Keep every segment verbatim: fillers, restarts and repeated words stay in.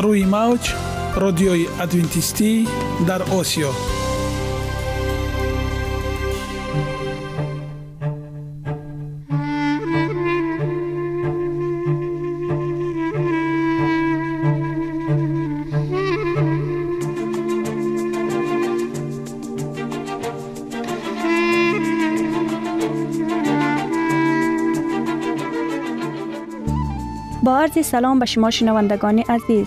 روی موج رادیوی ادوینتیستی در آسیا. با عرض سلام به شما شنوندگان عزیز،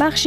بخش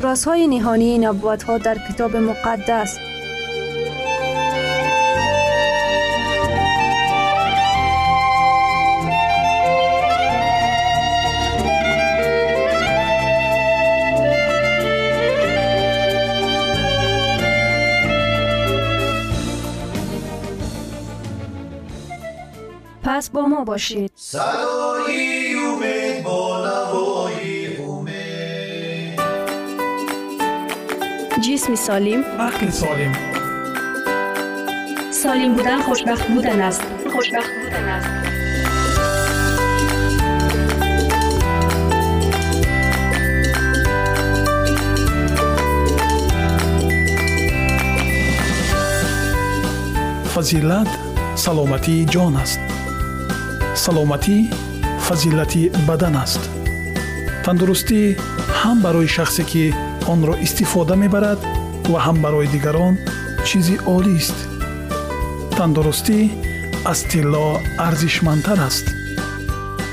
رازهای نهانی نبوت‌ها در کتاب مقدس. پس با ما باشید. صدای امید با نوای امید، جسم سالم، عقل سالم. سالم بودن خوشبخت بودن است. خوشبخت بودن است. فضیلت سلامتی جان است. سلامتی فضیلتی بدن است. تندرستی هم برای شخصی که آن را استفاده می برد و هم برای دیگران چیزی عالی است. تندرستی از طلا ارزشمندتر است.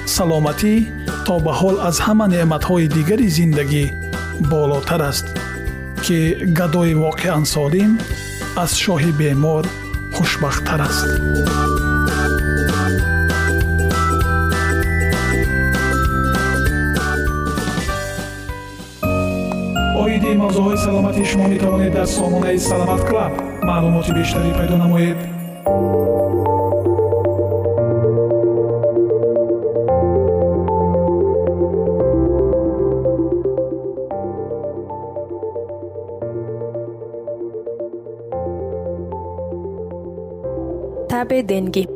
سلامتی تا به حال از همه نعمتهای دیگر زندگی بالاتر است که گدای واقعا سالم از شاه بیمار خوشبختتر است. اویدی موضوع سلامتی شما می توانید در سامانه سلامت کلاب معلومات بیشتری پیدا نمایید. تب دنگی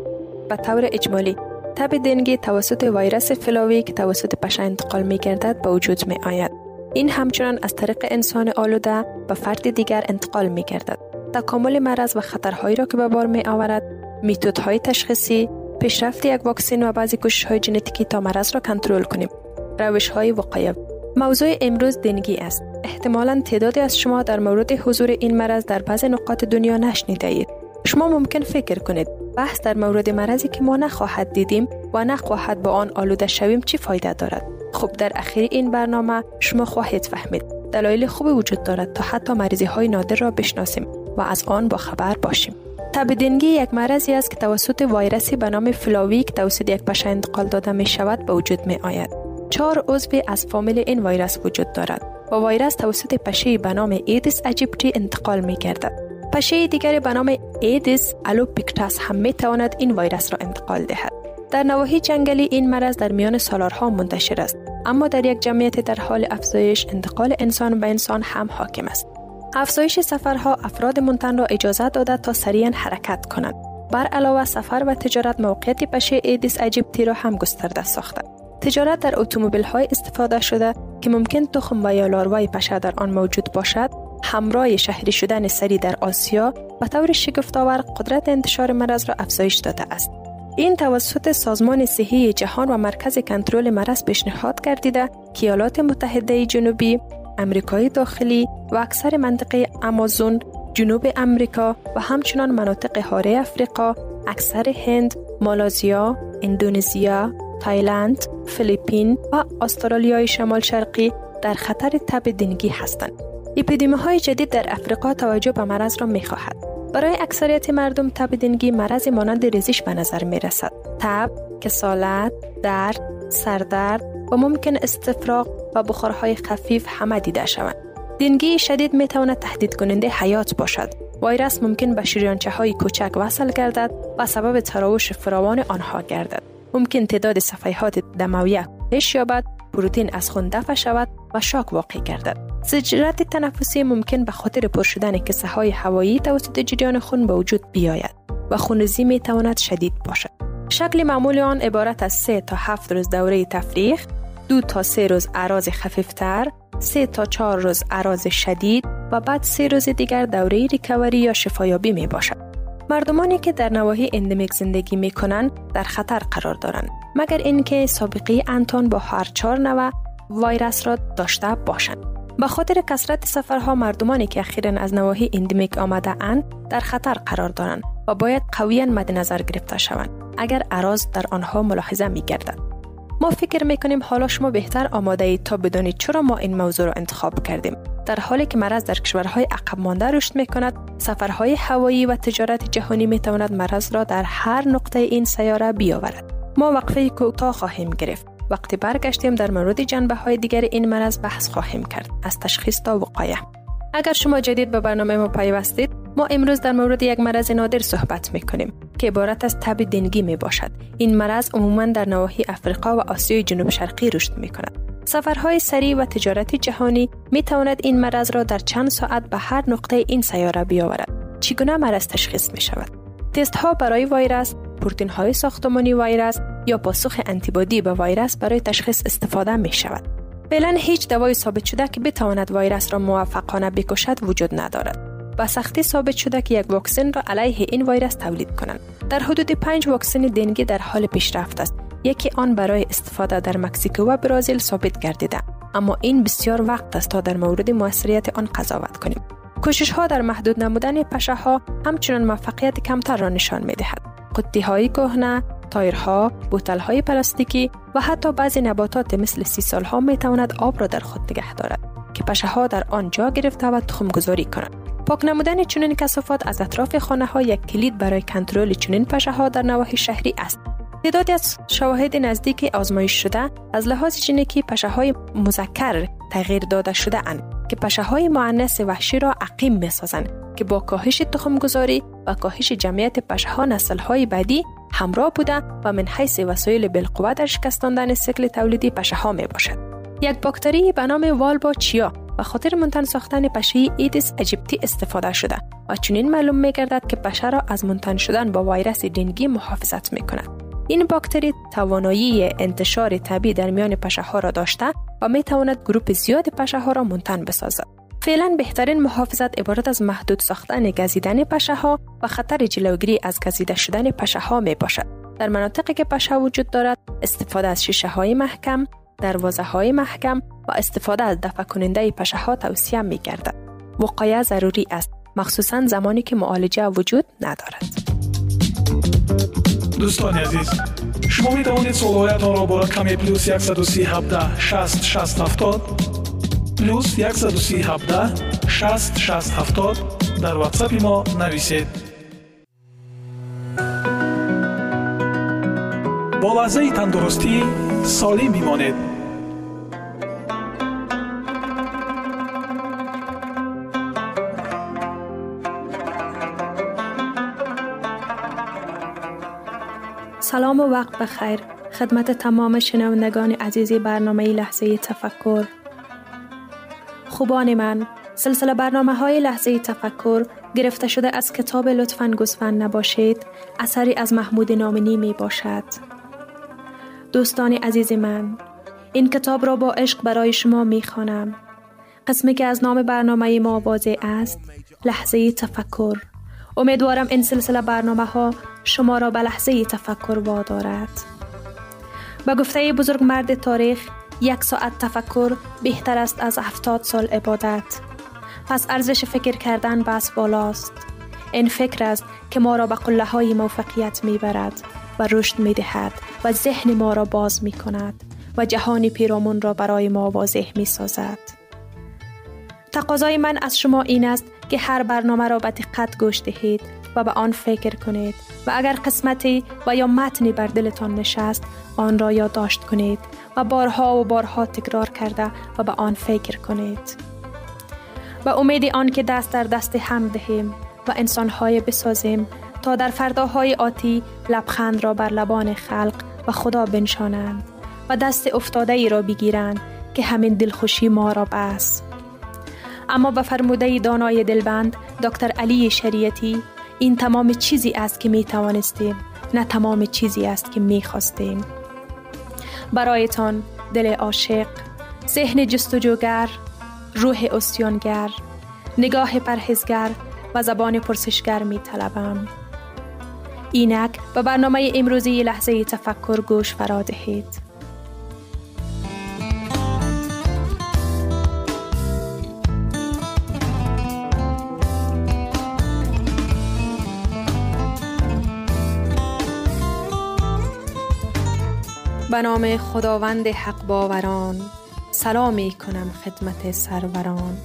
به طور اجمالی، تب دنگی توسط ویروس فلاوی که توسط پشه انتقال می گردد به وجود می آید. این همچنان از طریق انسان آلوده به فرد دیگر انتقال می گردد. تکامل مرض و خطرهایی را که به بار می آورد، میتودهای تشخیصی، پیشرفت یک واکسن و بعضی کوشش های ژنتیکی تا مرض را کنترل کنیم. روش های وقایه. موضوع امروز دنگی است. احتمالاً تعدادی از شما در مورد حضور این مرض در بعضی نقاط دنیا نشنیده اید. شما ممکن فکر کنید بحث در مورد مرضی که ما نخواهد دیدیم و نخواهد با آن آلوده شویم چه فایده دارد. خب در اخیر این برنامه شما خواهید فهمید دلایل خوبی وجود دارد تا حتی مریضی های نادر را بشناسیم و از آن با خبر باشیم. تب دنگی یک مرضی است که توسط ویروسی به نام فلاوی که توسط یک پشه انتقال داده می شود به وجود می آید. چهار عضو از فامیل این ویروس وجود دارد و ویروس توسط پشه به نام ایدیس اجیپتی انتقال می گردد. پشه دیگری به نام ایدیس آلوپیکتاس هم می تواند این ویروس را انتقال دهد. در نواحی جنگلی این مرض در میان سالارها منتشر است، اما در یک جمعیت در حال افزایش انتقال انسان به انسان هم حاکم است. افزایش سفرها افراد منتن را اجازه داده تا سریعا حرکت کنند. بر علاوه سفر و تجارت موقعیت پشه ایدیس اجیپتی را هم گسترده ساخته. تجارت در اتومبیل‌های استفاده شده که ممکن تخم و یا لاروای پشه در آن موجود باشد، همراه شهری شدن سری در آسیا به طور شگفت‌آور قدرت انتشار مرض را افزایش داده است. این توسط سازمان صحی جهان و مرکز کنترل مرض پیشنهاد گردیده که ایالات متحده جنوبی، امریکای داخلی و اکثر منطقه آمازون، جنوب امریکا و همچنان مناطق قاره افریقا، اکثر هند، مالزیا، اندونزیا، تایلند، فیلیپین و استرالیای شمال شرقی در خطر تب دنگی هستند. اپیدمی‌های جدید در افریقا توجه به مرض را می‌خواهد. برای اکثریت مردم تب دنگی مرضی مانند ریزش به نظر می‌رسد. تب، کسالت، درد، سردرد و ممکن استفراغ و بخارهای خفیف همه دیده شوند. دنگی شدید می‌تواند تهدید کننده حیات باشد. ویروس ممکن به شریانچه‌های کوچک وصل گردد و سبب تراوش فراوان آنها گردد. ممکن تعداد صفحات دمویه کاهش یابد، پروتئین از خون دفع شود و شاک واقع گردد. سجرات تنفسی ممکن به خاطر پر شدن کسه‌های هوایی توسط جریان خون به وجود بیاید و خونریزی می‌تواند شدید باشد. شکل معمولی آن عبارت از سه تا هفت روز دوره تفریخ، دو تا سه روز اعراض خفیفتر، سه تا چهار روز اعراض شدید و بعد سه روز دیگر دوره ریکاوری یا شفایابی می باشد. مردمانی که در نواحی اندمیک زندگی میکنند در خطر قرار دارند، مگر اینکه سابقه انتان با هر چهار نوع ویروس را داشته باشند. به خاطر کثرت سفرها مردمانی که اخیراً از نواحی اندمیک آمده اند در خطر قرار دارند و باید قویاً مد نظر گرفته شوند اگر اعراض در آنها ملاحظه میگردد. ما فکر میکنیم حالا شما بهتر آماده اید تا بدانید چرا ما این موضوع را انتخاب کردیم. در حالی که مرض در کشورهای عقب مانده رشد میکند، سفرهای هوایی و تجارت جهانی میتواند مرض را در هر نقطه این سیاره بیاورد. ما وقفه کوتاه خواهیم گرفت. وقتی برگشتیم در مورد جنبه‌های دیگر این مرض بحث خواهیم کرد، از تشخیص تا وقایه. اگر شما جدید به برنامه ما پیوستید، ما امروز در مورد یک مرض نادر صحبت میکنیم که عبارت از تب دنگی میباشد. این مرض عموما در نواحی افریقا و آسیای جنوب شرقی رشد میکند. سفرهای سریع و تجارت جهانی می تواند این مرض را در چند ساعت به هر نقطه این سیاره بیاورد. چگونه مرض تشخیص می شود؟ تست ها برای ویروس، پروتئین های ساختمانی ویروس یا پاسخ انتیبادی به ویروس برای تشخیص استفاده می شود. فعلا هیچ دوای ثابت شده که بتواند ویروس را موفقانه بکشد وجود ندارد. با سختی ثابت شده که یک واکسن را علیه این ویروس تولید کنند. در حدود پنج واکسن دنگی در حال پیشرفت است. یکی آن برای استفاده در مکزیکو و برزیل ثابت گردیده، اما این بسیار وقت است تا در مورد موثریت آن قضاوت کنیم. کوشش ها در محدود نمودن پشه ها همچنان موفقیت کمتر را نشان می دهد. قطی های کهنه، تایرها، بوتل های پلاستیکی و حتی بعضی نباتات مثل سیسال ها می تواند آب را در خود نگه دارد که پشه ها در آن جا گرفته و تخم گذاری کنند. پاک نمودن چنین کثافات از اطراف خانه ها یک کلید برای کنترل چنین پشه ها در نواحی شهری است. تعدادی از شواهد نزدیک آزمایش شده از لحاظ ژنتیکی پشه‌های مذکر تغییر داده شده اند که پشه‌های مؤنث وحشی را عقیم می‌سازند که با کاهش تخمگذاری و کاهش جمعیت پشه‌ها نسل‌های بعدی همراه بوده و من حیث وسایل بالقوه در شکستاندن سیکل تولیدی پشه‌ها میباشد. یک باکتری به نام والباچیا به خاطر منتن ساختن پشه ایدیس اجیپتی استفاده شده و چنین معلوم می‌گردد که پشه را از منتن شدن با ویروس دنگی محافظت می‌کند. این باکتری توانایی انتشار طبیعی در میان پشه‌ها را داشته و می تواند گروپ زیاد پشه‌ها را منتن بسازد. فعلا بهترین محافظت عبارت از محدود ساختن گزیدن پشه‌ها و خطر جلوگیری از گزیده شدن پشه‌ها می باشد. در مناطقی که پشه وجود دارد، استفاده از شیشه‌های محکم، دروازه‌های محکم و استفاده از دفع کننده پشه‌ها توصیه می گردد. وقایه ضروری است، مخصوصاً زمانی که معالجه وجود ندارد. دوستان عزیز، شما می توانید سوالاتتان را با رقم پلوس یک سه هفت شصت شصت هفتاد پلوس یک سه هفت شصت شصت هفتاد در واتساپ ما نویسید. با لحظه تندرستی سالم بمانید. سلام و وقت بخیر خدمت تمام شنوندگان عزیزی برنامه لحظه تفکر. خوبان من، سلسله برنامه های لحظه تفکر گرفته شده از کتاب لطفاً گوسفند نباشید اثری از محمود نامنی می باشد. دوستان عزیز من، این کتاب را با عشق برای شما می خوانم. قسمی که از نام برنامه ما واضح است، لحظه تفکر. امیدوارم این سلسله برنامه ها شما را به لحظه تفکر وادارد. به گفته بزرگ مرد تاریخ، یک ساعت تفکر بهتر است از هفتاد سال عبادت. پس ارزش فکر کردن بس بالاست. این فکر است که ما را به قله های موفقیت می برد و رشد می دهد و ذهن ما را باز می کند و جهان پیرامون را برای ما واضح می سازد. تقاضای من از شما این است که هر برنامه را به دقت گوش دهید و به آن فکر کنید و اگر قسمتی و یا متنی بر دلتان نشست آن را یادداشت کنید و بارها و بارها تکرار کرده و به آن فکر کنید. و امید آن که دست در دست هم دهیم و انسان‌های بسازیم تا در فرداهای آتی لبخند را بر لبان خلق و خدا بنشانند و دست افتاده ای را بگیرند که همین دلخوشی ما را بس. اما به فرموده دانای دلبند دکتر علی شریعتی، این تمام چیزی است که می توانستیم، نه تمام چیزی است که می خواستیم. برایتان دل عاشق، ذهن جستجوگر، روح عصیانگر، نگاه پرهیزگر و زبان پرسشگر می طلبم. اینک به برنامه امروزی لحظه تفکر گوش فرا دهید. به نام خداوند حق باوران، سلام می کنم خدمت سروران.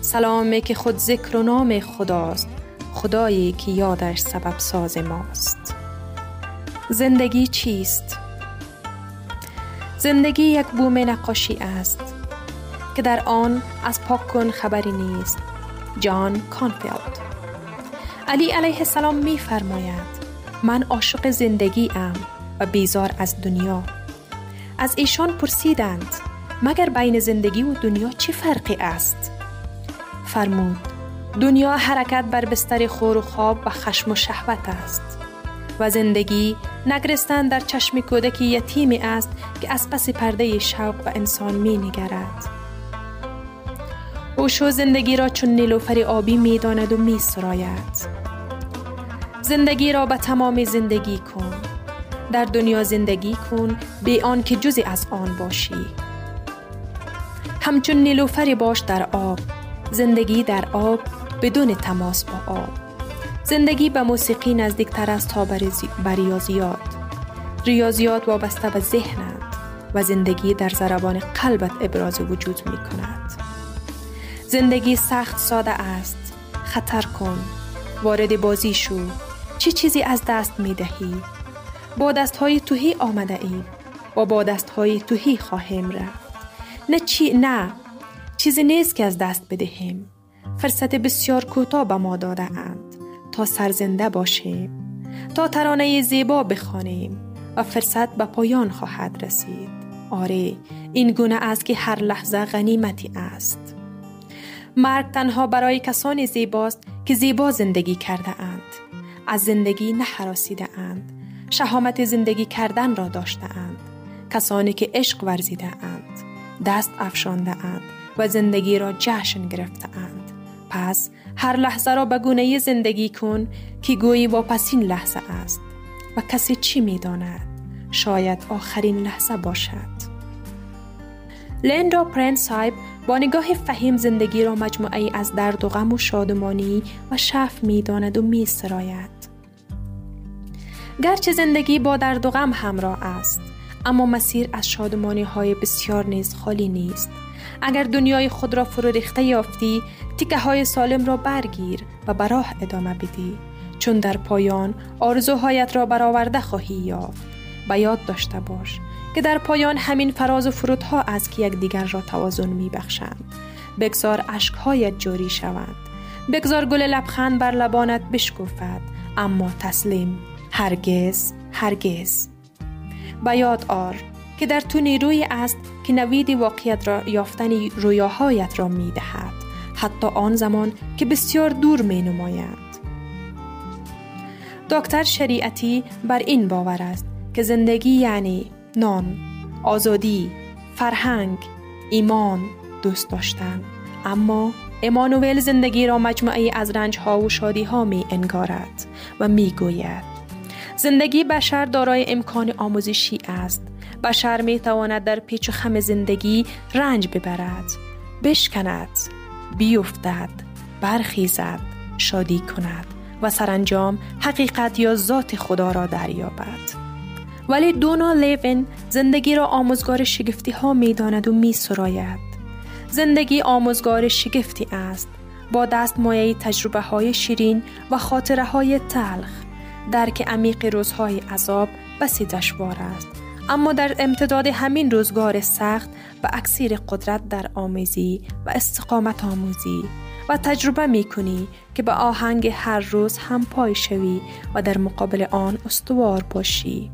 سلامی که خود ذکر و نام خداست، خدایی که یادش سبب ساز ماست. زندگی چیست؟ زندگی یک بوم نقاشی است که در آن از پاک کن خبری نیست. جان کانفیلد. علی علیه السلام می فرماید من عاشق زندگی ام و بیزار از دنیا. از ایشان پرسیدند مگر بین زندگی و دنیا چه فرقی است؟ فرمود دنیا حرکت بر بستر خور و خواب و خشم و شهوت است و زندگی نگرستن در چشم کودکی یتیمی است که از پس پرده شوق و انسان می نگرد. اوشو زندگی را چون نیلوفر آبی می داند و می سراید. زندگی را به تمام زندگی کن، در دنیا زندگی کن بی آن که جزی از آن باشی. همچون نیلوفری باش در آب، زندگی در آب بدون تماس با آب. زندگی به موسیقی نزدیک تر است تا به ریاضیات. ریاضیات وابسته به ذهنند و زندگی در ضربان قلبت ابراز وجود می کند. زندگی سخت ساده است، خطر کن، وارد بازی شو. چه چیزی از دست می دهی؟ با دستهای توهی آمده ایم و با دستهای توهی خواهیم رفت. نه چی نه چیزی نیست که از دست بدهیم. فرصت بسیار کوتاه به ما داده اند تا سرزنده باشیم، تا ترانه زیبا بخوانیم و فرصت به پایان خواهد رسید. آره، این گونه است که هر لحظه غنیمتی است. مرگ تنها برای کسانی زیباست که زیبا زندگی کرده اند، از زندگی نهراسیده اند، شهامت زندگی کردن را داشته اند، کسانی که عشق ورزیده اند، دست افشانده اند و زندگی را جشن گرفته اند. پس هر لحظه را به گونه‌ای زندگی کن که گویی واپسین لحظه است و کسی چی می داند؟ شاید آخرین لحظه باشد. لندا پرنسایب با نگاه فهیم زندگی را مجموعه‌ای از درد و غم و شادمانی و شعف می داند و می سراید. گرچه زندگی با درد و غم همراه است، اما مسیر از شادمانی‌های بسیار نیز خالی نیست. اگر دنیای خود را فرو ریخته یافتی، تیکه های سالم را برگیر و به راه ادامه بدی، چون در پایان آرزوهایت را برآورده خواهی یافت. به یاد داشته باش که در پایان همین فراز و فرودها است که یکدیگر را توازن می‌بخشند. بگذار اشک‌هایت جاری شوند، بگذار گل لبخند بر لبانت بشکفد، اما تسلیم هرگز هرگز. به یاد آر که در تو نیرویی است که نوید واقعیت را یافتن رویاهایت را می دهد، حتی آن زمان که بسیار دور می نمایند. دکتر شریعتی بر این باور است که زندگی یعنی نان، آزادی، فرهنگ، ایمان، دوست داشتن، اما امانوئل زندگی را مجموعه از رنج‌ها و شادی‌ها می انگارد و می گوید زندگی بشر دارای امکان آموزشی است. بشر می تواند در پیچ و خم زندگی رنج ببرد، بشکند، بیفتد، برخیزد، شادی کند و سرانجام حقیقت یا ذات خدا را دریابد. ولی دونا لیوین زندگی را آموزگار شگفتی ها می داند و می سراید. زندگی آموزگار شگفتی است، با دستمایه تجربه های شیرین و خاطره های تلخ. درک عمیق روزهای عذاب بسی دشوار است، اما در امتداد همین روزگار سخت و اکسیر قدرت در آمیزی و استقامت آموزی و تجربه می کنی که به آهنگ هر روز هم پای شوی و در مقابل آن استوار باشی.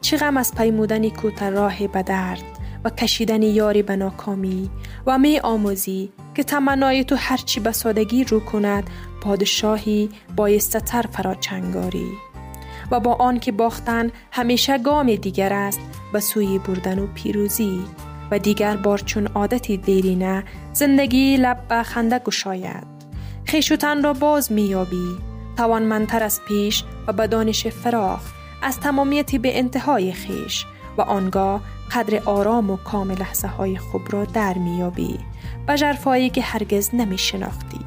چه غم از پیمودن کوتاه راه به درد و کشیدن یاری به ناکامی، و می آموزی که تمنای تو هرچی به سادگی رو کند پادشاهی بایستتر فراچنگاری و با آن که باختن همیشه گام دیگر است به سوی بردن و پیروزی و دیگر بار چون عادتی دیرینه زندگی لب به خنده گشاید. خویشتن را باز میابی، توانمندتر از پیش و به دانش فراخ از تمامیتی به انتهای خویش و آنگاه قدر آرام و کام لحظه های خوب را در میابی به ژرفایی که هرگز نمی شناختی.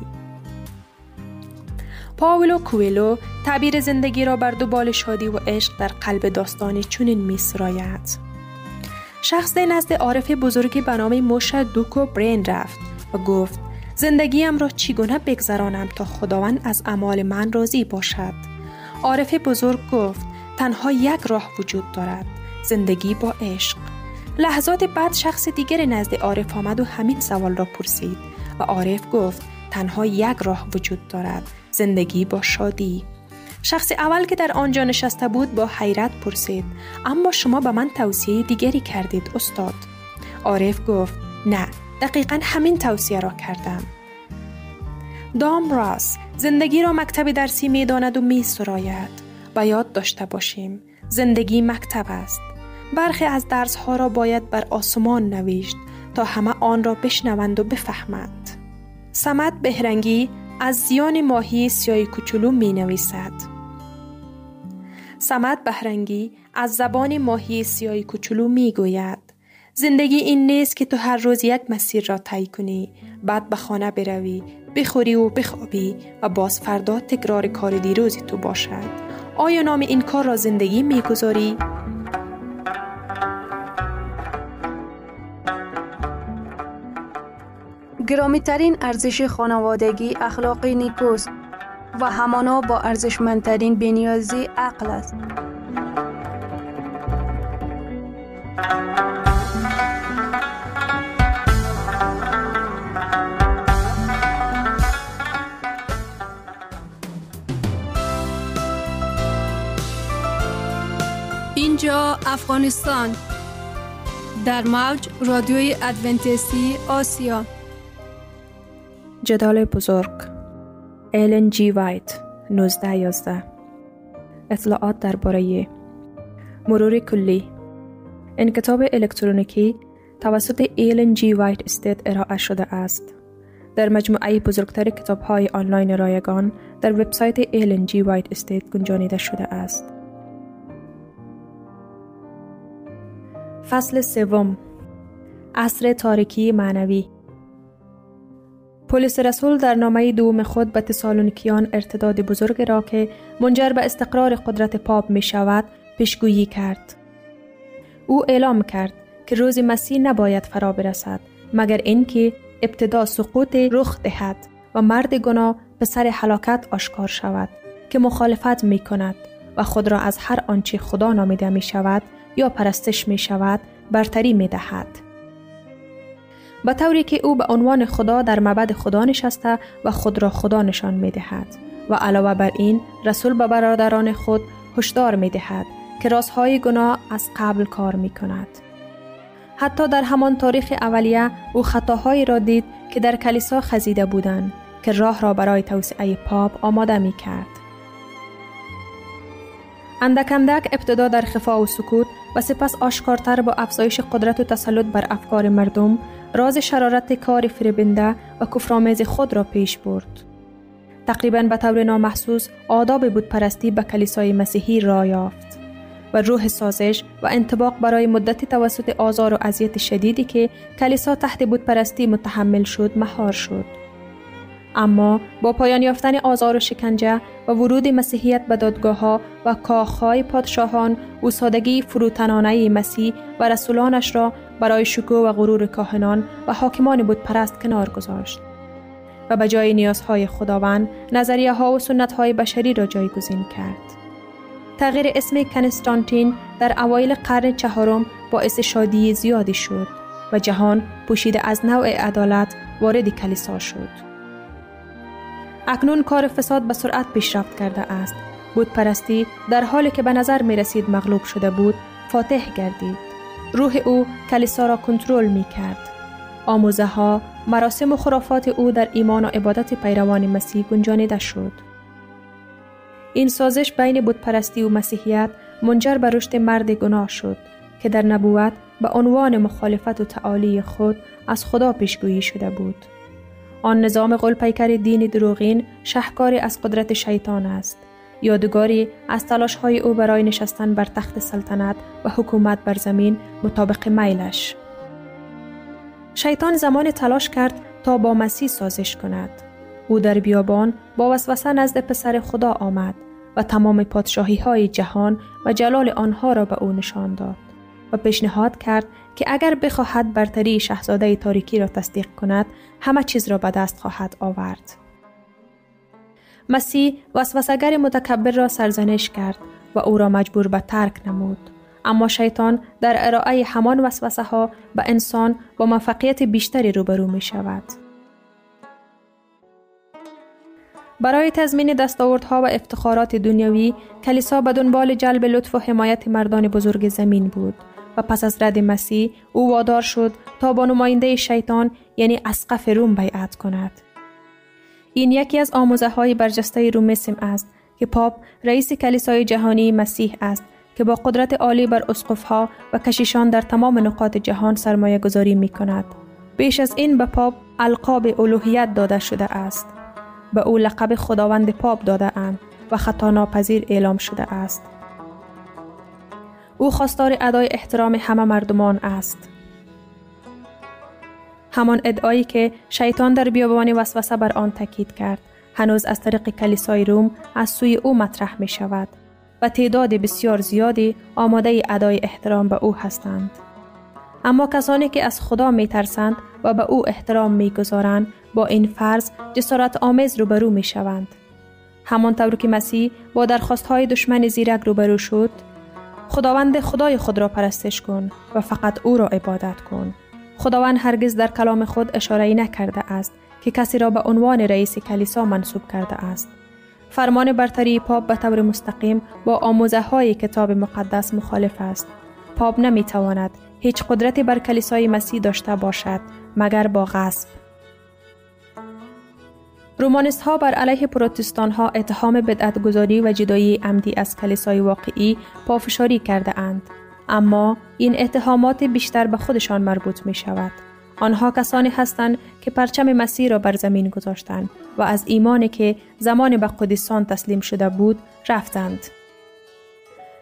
پاولو کویلو تعبیر زندگی را بر دوبال شادی و عشق در قلب داستان چنین می سراید. شخص نزد عارف بزرگی به نام موشا دوکو برین رفت و گفت زندگیم را چگونه بگذرانم تا خداوند از اعمال من راضی باشد. عارف بزرگ گفت تنها یک راه وجود دارد، زندگی با عشق. لحظات بعد شخص دیگر نزد عارف آمد و همین سوال را پرسید و عارف گفت تنها یک راه وجود دارد، زندگی با شادی. شخص اول که در آنجا نشسته بود با حیرت پرسید اما شما به من توصیه دیگری کردید استاد. عارف گفت نه، دقیقا همین توصیه را کردم. دام راس زندگی را مکتب درسی می داند و می سراید. باید داشته باشیم زندگی مکتب است. برخی از درس‌ها را باید بر آسمان نوشت تا همه آن را بشنوند و بفهمند. صمد بهرنگی از زیان ماهی سیاه کوچولو می نویسد. صمد بهرنگی از زبان ماهی سیاه کوچولو می گوید زندگی این نیست که تو هر روز یک مسیر را طی کنی، بعد به خانه بروی، بخوری و بخوابی و باز فردا تکرار کار دیروزی تو باشد. آیا نام این کار را زندگی می گذاری؟ گرامی‌ترین ارزش خانوادگی اخلاق نیکوست و همانا با ارزشمندترین بی‌نیازی عقل است. اینجا افغانستان در موج رادیوی ادونتیستی آسیا. جدال بزرگ، ایلن جی وایت، نوزده یازده. اطلاعات درباره مرور کلی. این کتاب الکترونیکی توسط ایلن جی وایت استیت ارائه شده است. در مجموعه بزرگتر کتاب‌های آنلاین رایگان در وبسایت ایلن جی وایت استیت گنجانیده شده است. فصل سوم، عصر تاریکی معنوی. پولس رسول در نامه دوم خود به تسالونیکیان ارتداد بزرگ را که منجر به استقرار قدرت پاپ می شود پیشگویی کرد. او اعلام کرد که روز مسیح نباید فرا برسد مگر اینکه ابتدا سقوط رخ دهد و مرد گناه به سر هلاکت آشکار شود که مخالفت می کند و خود را از هر آنچه خدا نامیده می شود یا پرستش می شود برتری می دهد. به طوری که او به عنوان خدا در معبد خدا نشسته و خود را خدا نشان می دهد و علاوه بر این رسول به برادران خود هشدار می دهد که رازهای گناه از قبل کار می کند. حتی در همان تاریخ اولیه او خطاهایی را دید که در کلیسا خزیده بودند که راه را برای توسعه پاپ آماده می کرد. اندک اندک ابتدا در خفا و سکوت و سپس آشکارتر با افزایش قدرت و تسلط بر افکار مردم، راز شرارت کار فریبنده و کفرآمیز خود را پیش برد. تقریباً به طور نامحسوس آداب بت پرستی به کلیسای مسیحی راه یافت و روح سازش و انطباق برای مدتی توسط آزار و اذیت شدیدی که کلیسا تحت بت پرستی متحمل شد مهار شد. اما با پایان یافتن آزار و شکنجه و ورود مسیحیت به دادگاه‌ها و کاخ‌های پادشاهان، او سادگی فروتنانه مسیح و رسولانش را برای شکوه و غرور کاهنان و حاکمان بت پرست کنار گذاشت و به جای نیازهای خداوند، نظریه ها و سنت های بشری را جایگزین کرد. تغییر اسم کنستانتین در اوایل قرن چهارم باعث شادی زیادی شد و جهان پوشیده از نوع عدالت وارد کلیسا شد. اکنون کار فساد به سرعت پیشرفت کرده است. بت پرستی در حالی که به نظر می رسید مغلوب شده بود، فاتح گردید. روح او کلیسا را کنترل می کرد. آموزه ها، مراسم و خرافات او در ایمان و عبادت پیروان مسیح گنجانیده شد. این سازش بین بت پرستی و مسیحیت منجر به رشد مرد گناه شد که در نبوت به عنوان مخالفت و تعالی خود از خدا پیشگویی شده بود. آن نظام غلپیکر دین دروغین شاهکاری از قدرت شیطان است، یادگاری از تلاش‌های او برای نشستن بر تخت سلطنت و حکومت بر زمین مطابق میلش. شیطان زمان تلاش کرد تا با مسیح سازش کند. او در بیابان با وسوسه نزد پسر خدا آمد و تمام پادشاهی‌های جهان و جلال آنها را به او نشان داد و پیشنهاد کرد که اگر بخواهد برتری شاهزاده تاریکی را تصدیق کند، همه چیز را به دست خواهد آورد. مسیح وسوسه‌گر متکبر را سرزنش کرد و او را مجبور به ترک نمود. اما شیطان در ارائه همان وسوسه ها به انسان با موفقیت بیشتری روبرو می شود. برای تضمین دستاوردها و افتخارات دنیوی، کلیسا به دنبال جلب لطف و حمایت مردان بزرگ زمین بود و پس از رد مسیح او وادار شد تا با نماینده شیطان یعنی اسقف روم بیعت کند. این یکی از آموزه های برجسته رومیسم است که پاپ رئیس کلیسای جهانی مسیح است که با قدرت عالی بر اسقف‌ها و کشیشان در تمام نقاط جهان سرمایه گذاری می کند. پیش از این به پاپ القاب الوهیت داده شده است. به او لقب خداوند پاپ داده اند و خطا ناپذیر اعلام شده است. او خواستار ادای احترام همه مردمان است. همان ادعایی که شیطان در بیابان وسوسه بر آن تاکید کرد، هنوز از طریق کلیسای روم از سوی او مطرح می شود و تعداد بسیار زیادی آماده ادای احترام به او هستند. اما کسانی که از خدا می ترسند و به او احترام می گذارند، با این فرض جسارت آمیز روبرو می شوند. همانطور که مسیح با درخواستهای دشمن زیرک روبرو شد، خداوند خدای خود را پرستش کن و فقط او را عبادت کن. خداوند هرگز در کلام خود اشاره‌ای نکرده است که کسی را به عنوان رئیس کلیسا منصوب کرده است. فرمان برتری پاپ به طور مستقیم با آموزه های کتاب مقدس مخالف است. پاپ نمی تواند هیچ قدرتی بر کلیسای مسیح داشته باشد مگر با غصب. رومانیست ها بر علیه پروتستان ها اتهام بدعت گذاری و جدایی عمدی از کلیسای واقعی پافشاری کرده اند. اما این اتهامات بیشتر به خودشان مربوط می شود. آنها کسانی هستند که پرچم مسیح را بر زمین گذاشتند و از ایمانی که زمان به قدیسان تسلیم شده بود رفتند.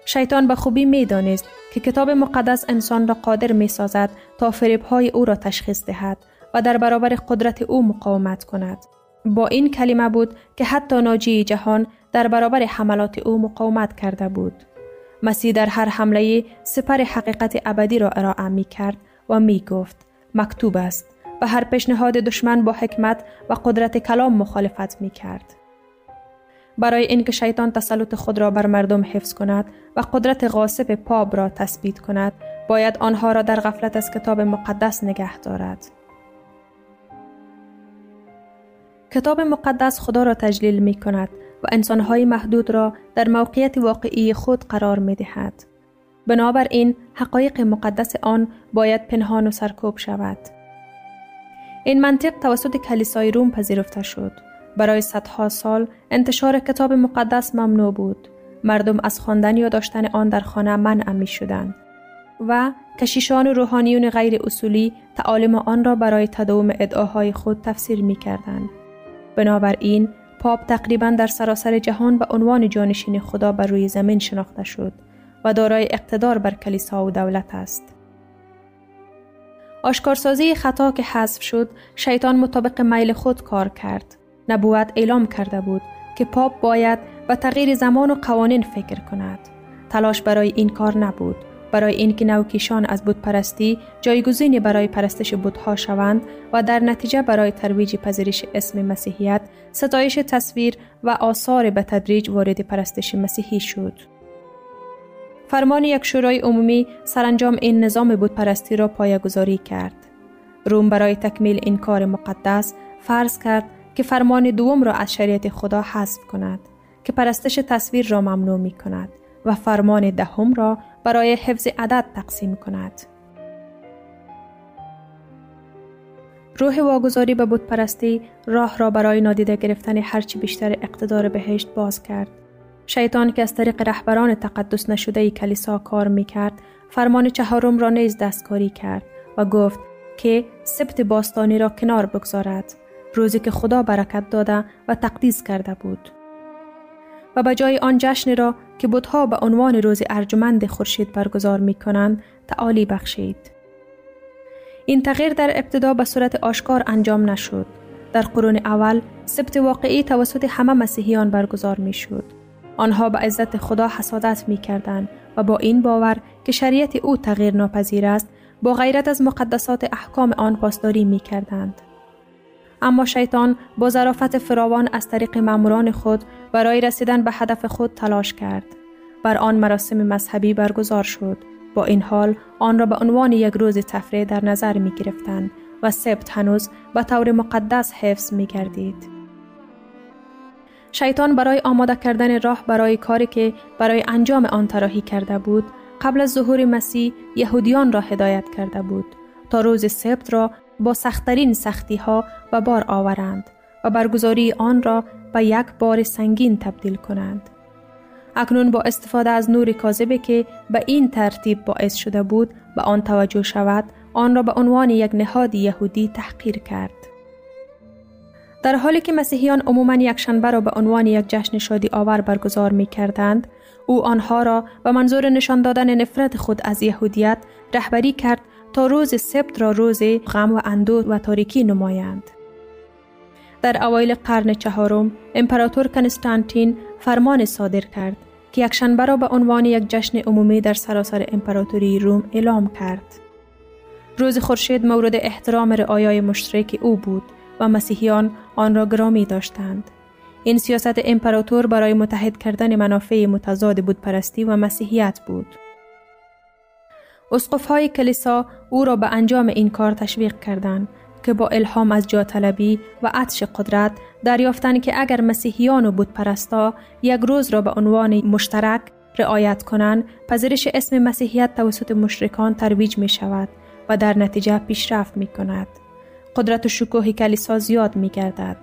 شیطان به خوبی می دانست که کتاب مقدس انسان را قادر می سازد تا فریب‌های او را تشخیص دهد و در برابر قدرت او مقاومت کند. با این کلمه بود که حتی ناجی جهان در برابر حملات او مقاومت کرده بود. مسیح در هر حمله سپر حقیقت ابدی را ارائه می کرد و می گفت مکتوب است و هر پیشنهاد دشمن با حکمت و قدرت کلام مخالفت می کرد. برای اینکه شیطان تسلط خود را بر مردم حفظ کند و قدرت غاصب پاپ را تثبیت کند، باید آنها را در غفلت از کتاب مقدس نگه دارد. کتاب مقدس خدا را تجلیل می کند و انسانهای محدود را در موقعیت واقعی خود قرار می دهد. بنابراین حقایق مقدس آن باید پنهان و سرکوب شود. این منطق توسط کلیسای روم پذیرفته شد. برای صدها سال انتشار کتاب مقدس ممنوع بود. مردم از خواندن یا داشتن آن در خانه منع می شدند و کشیشان و روحانیون غیر اصولی تعالیم آن را برای تداوم ادعاهای خود تفسیر می کردند. بنابراین پاپ تقریباً در سراسر جهان به عنوان جانشین خدا بر روی زمین شناخته شد و دارای اقتدار بر کلیسا و دولت است. آشکارسازی خطا که حذف شد، شیطان مطابق میل خود کار کرد. نبوت اعلام کرده بود که پاپ باید به تغییر زمان و قوانین فکر کند. تلاش برای این کار نبود، برای اینکه نوکیشان از بت پرستی جایگزین برای پرستش بت‌ها شوند و در نتیجه برای ترویج پذیرش اسم مسیحیت، ستایش تصویر و آثار به تدریج وارد پرستش مسیحی شد. فرمان یک شورای عمومی سرانجام این نظام بت پرستی را پایه‌گذاری کرد. روم برای تکمیل این کار مقدس فرض کرد که فرمان دوم را از شریعت خدا حذف کند که پرستش تصویر را ممنوع می کند و فرمان دهم را برای حفظ عدد تقسیم کند. روح واگذاری به بت پرستی راه را برای نادیده گرفتن هرچی بیشتر اقتدار بهشت باز کرد. شیطان که از طریق رهبران تقدس نشده کلیسا کار میکرد، فرمان چهارم را نیز دستکاری کرد و گفت که سبت باستانی را کنار بگذارد، روزی که خدا برکت داده و تقدیس کرده بود، و به جای آن جشن را که بت‌ها به عنوان روز ارجمند خورشید برگزار می‌کنند، تعالی بخشید. این تغییر در ابتدا به صورت آشکار انجام نشد. در قرون اول، سبت واقعی توسط همه مسیحیان برگزار می‌شد. آنها به عزت خدا حسادت می‌کردند و با این باور که شریعت او تغییر ناپذیر است، با غیرت از مقدسات احکام آن پاسداری می‌کردند. اما شیطان با ظرافت فراوان از طریق ماموران خود برای رسیدن به هدف خود تلاش کرد. بر آن مراسم مذهبی برگزار شد. با این حال آن را به عنوان یک روز تفریح در نظر می گرفتند و سبت هنوز به طور مقدس حفظ می گردید. شیطان برای آماده کردن راه برای کاری که برای انجام آن طراحی کرده بود، قبل از ظهور مسیح یهودیان را هدایت کرده بود تا روز سبت را با سخت‌ترین سختی‌ها به بار آورند و برگزاری آن را به یک بار سنگین تبدیل کنند. اکنون با استفاده از نور کاذبی که به این ترتیب باعث شده بود به آن توجه شود، آن را به عنوان یک نهاد یهودی تحقیر کرد. در حالی که مسیحیان عموماً یک شنبه را به عنوان یک جشن شادی آور برگزار می‌کردند، او آنها را به منظور نشان دادن نفرت خود از یهودیت رهبری کرد تا روز سبت را روز غم و اندوه و تاریکی نمایند. در اوایل قرن چهارم، امپراتور کنستانتین فرمان صادر کرد که یکشنبه را به عنوان یک جشن عمومی در سراسر امپراتوری روم اعلام کرد. روز خورشید مورد احترام رعایای مشترک او بود و مسیحیان آن را گرامی داشتند. این سیاست امپراتور برای متحد کردن منافع متضاد بت پرستی و مسیحیت بود. اسقف‌های کلیسا او را به انجام این کار تشویق کردند که با الهام از جاطلبی و عطش قدرت دریافتند که اگر مسیحیان و بت پرستا یک روز را به عنوان مشترک رعایت کنند، پذیرش اسم مسیحیت توسط مشرکان ترویج می شود و در نتیجه پیشرفت می کند. قدرت و شکوه کلیسا زیاد می گردد.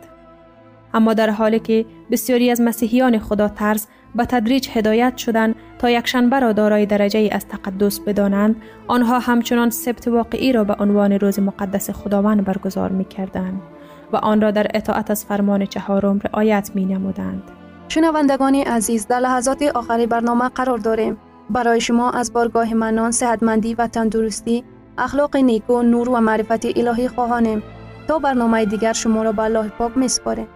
اما در حالی که بسیاری از مسیحیان خدا ترس به تدریج هدایت شدند تا یکشنبه را دارای درجه از تقدس بدانند، آنها همچنان سبت واقعی را به عنوان روز مقدس خداوند برگزار می کردند و آن را در اطاعت از فرمان چهارم رعایت می نمودند. شنوندگان عزیز، در لحظات آخری برنامه قرار داریم. برای شما از بارگاه منان، صحتمندی و تندرستی، اخلاق نیکو، نور و معرفت الهی خواهانیم. تا برنامه دیگر شما را به الله پاک می سپاریم.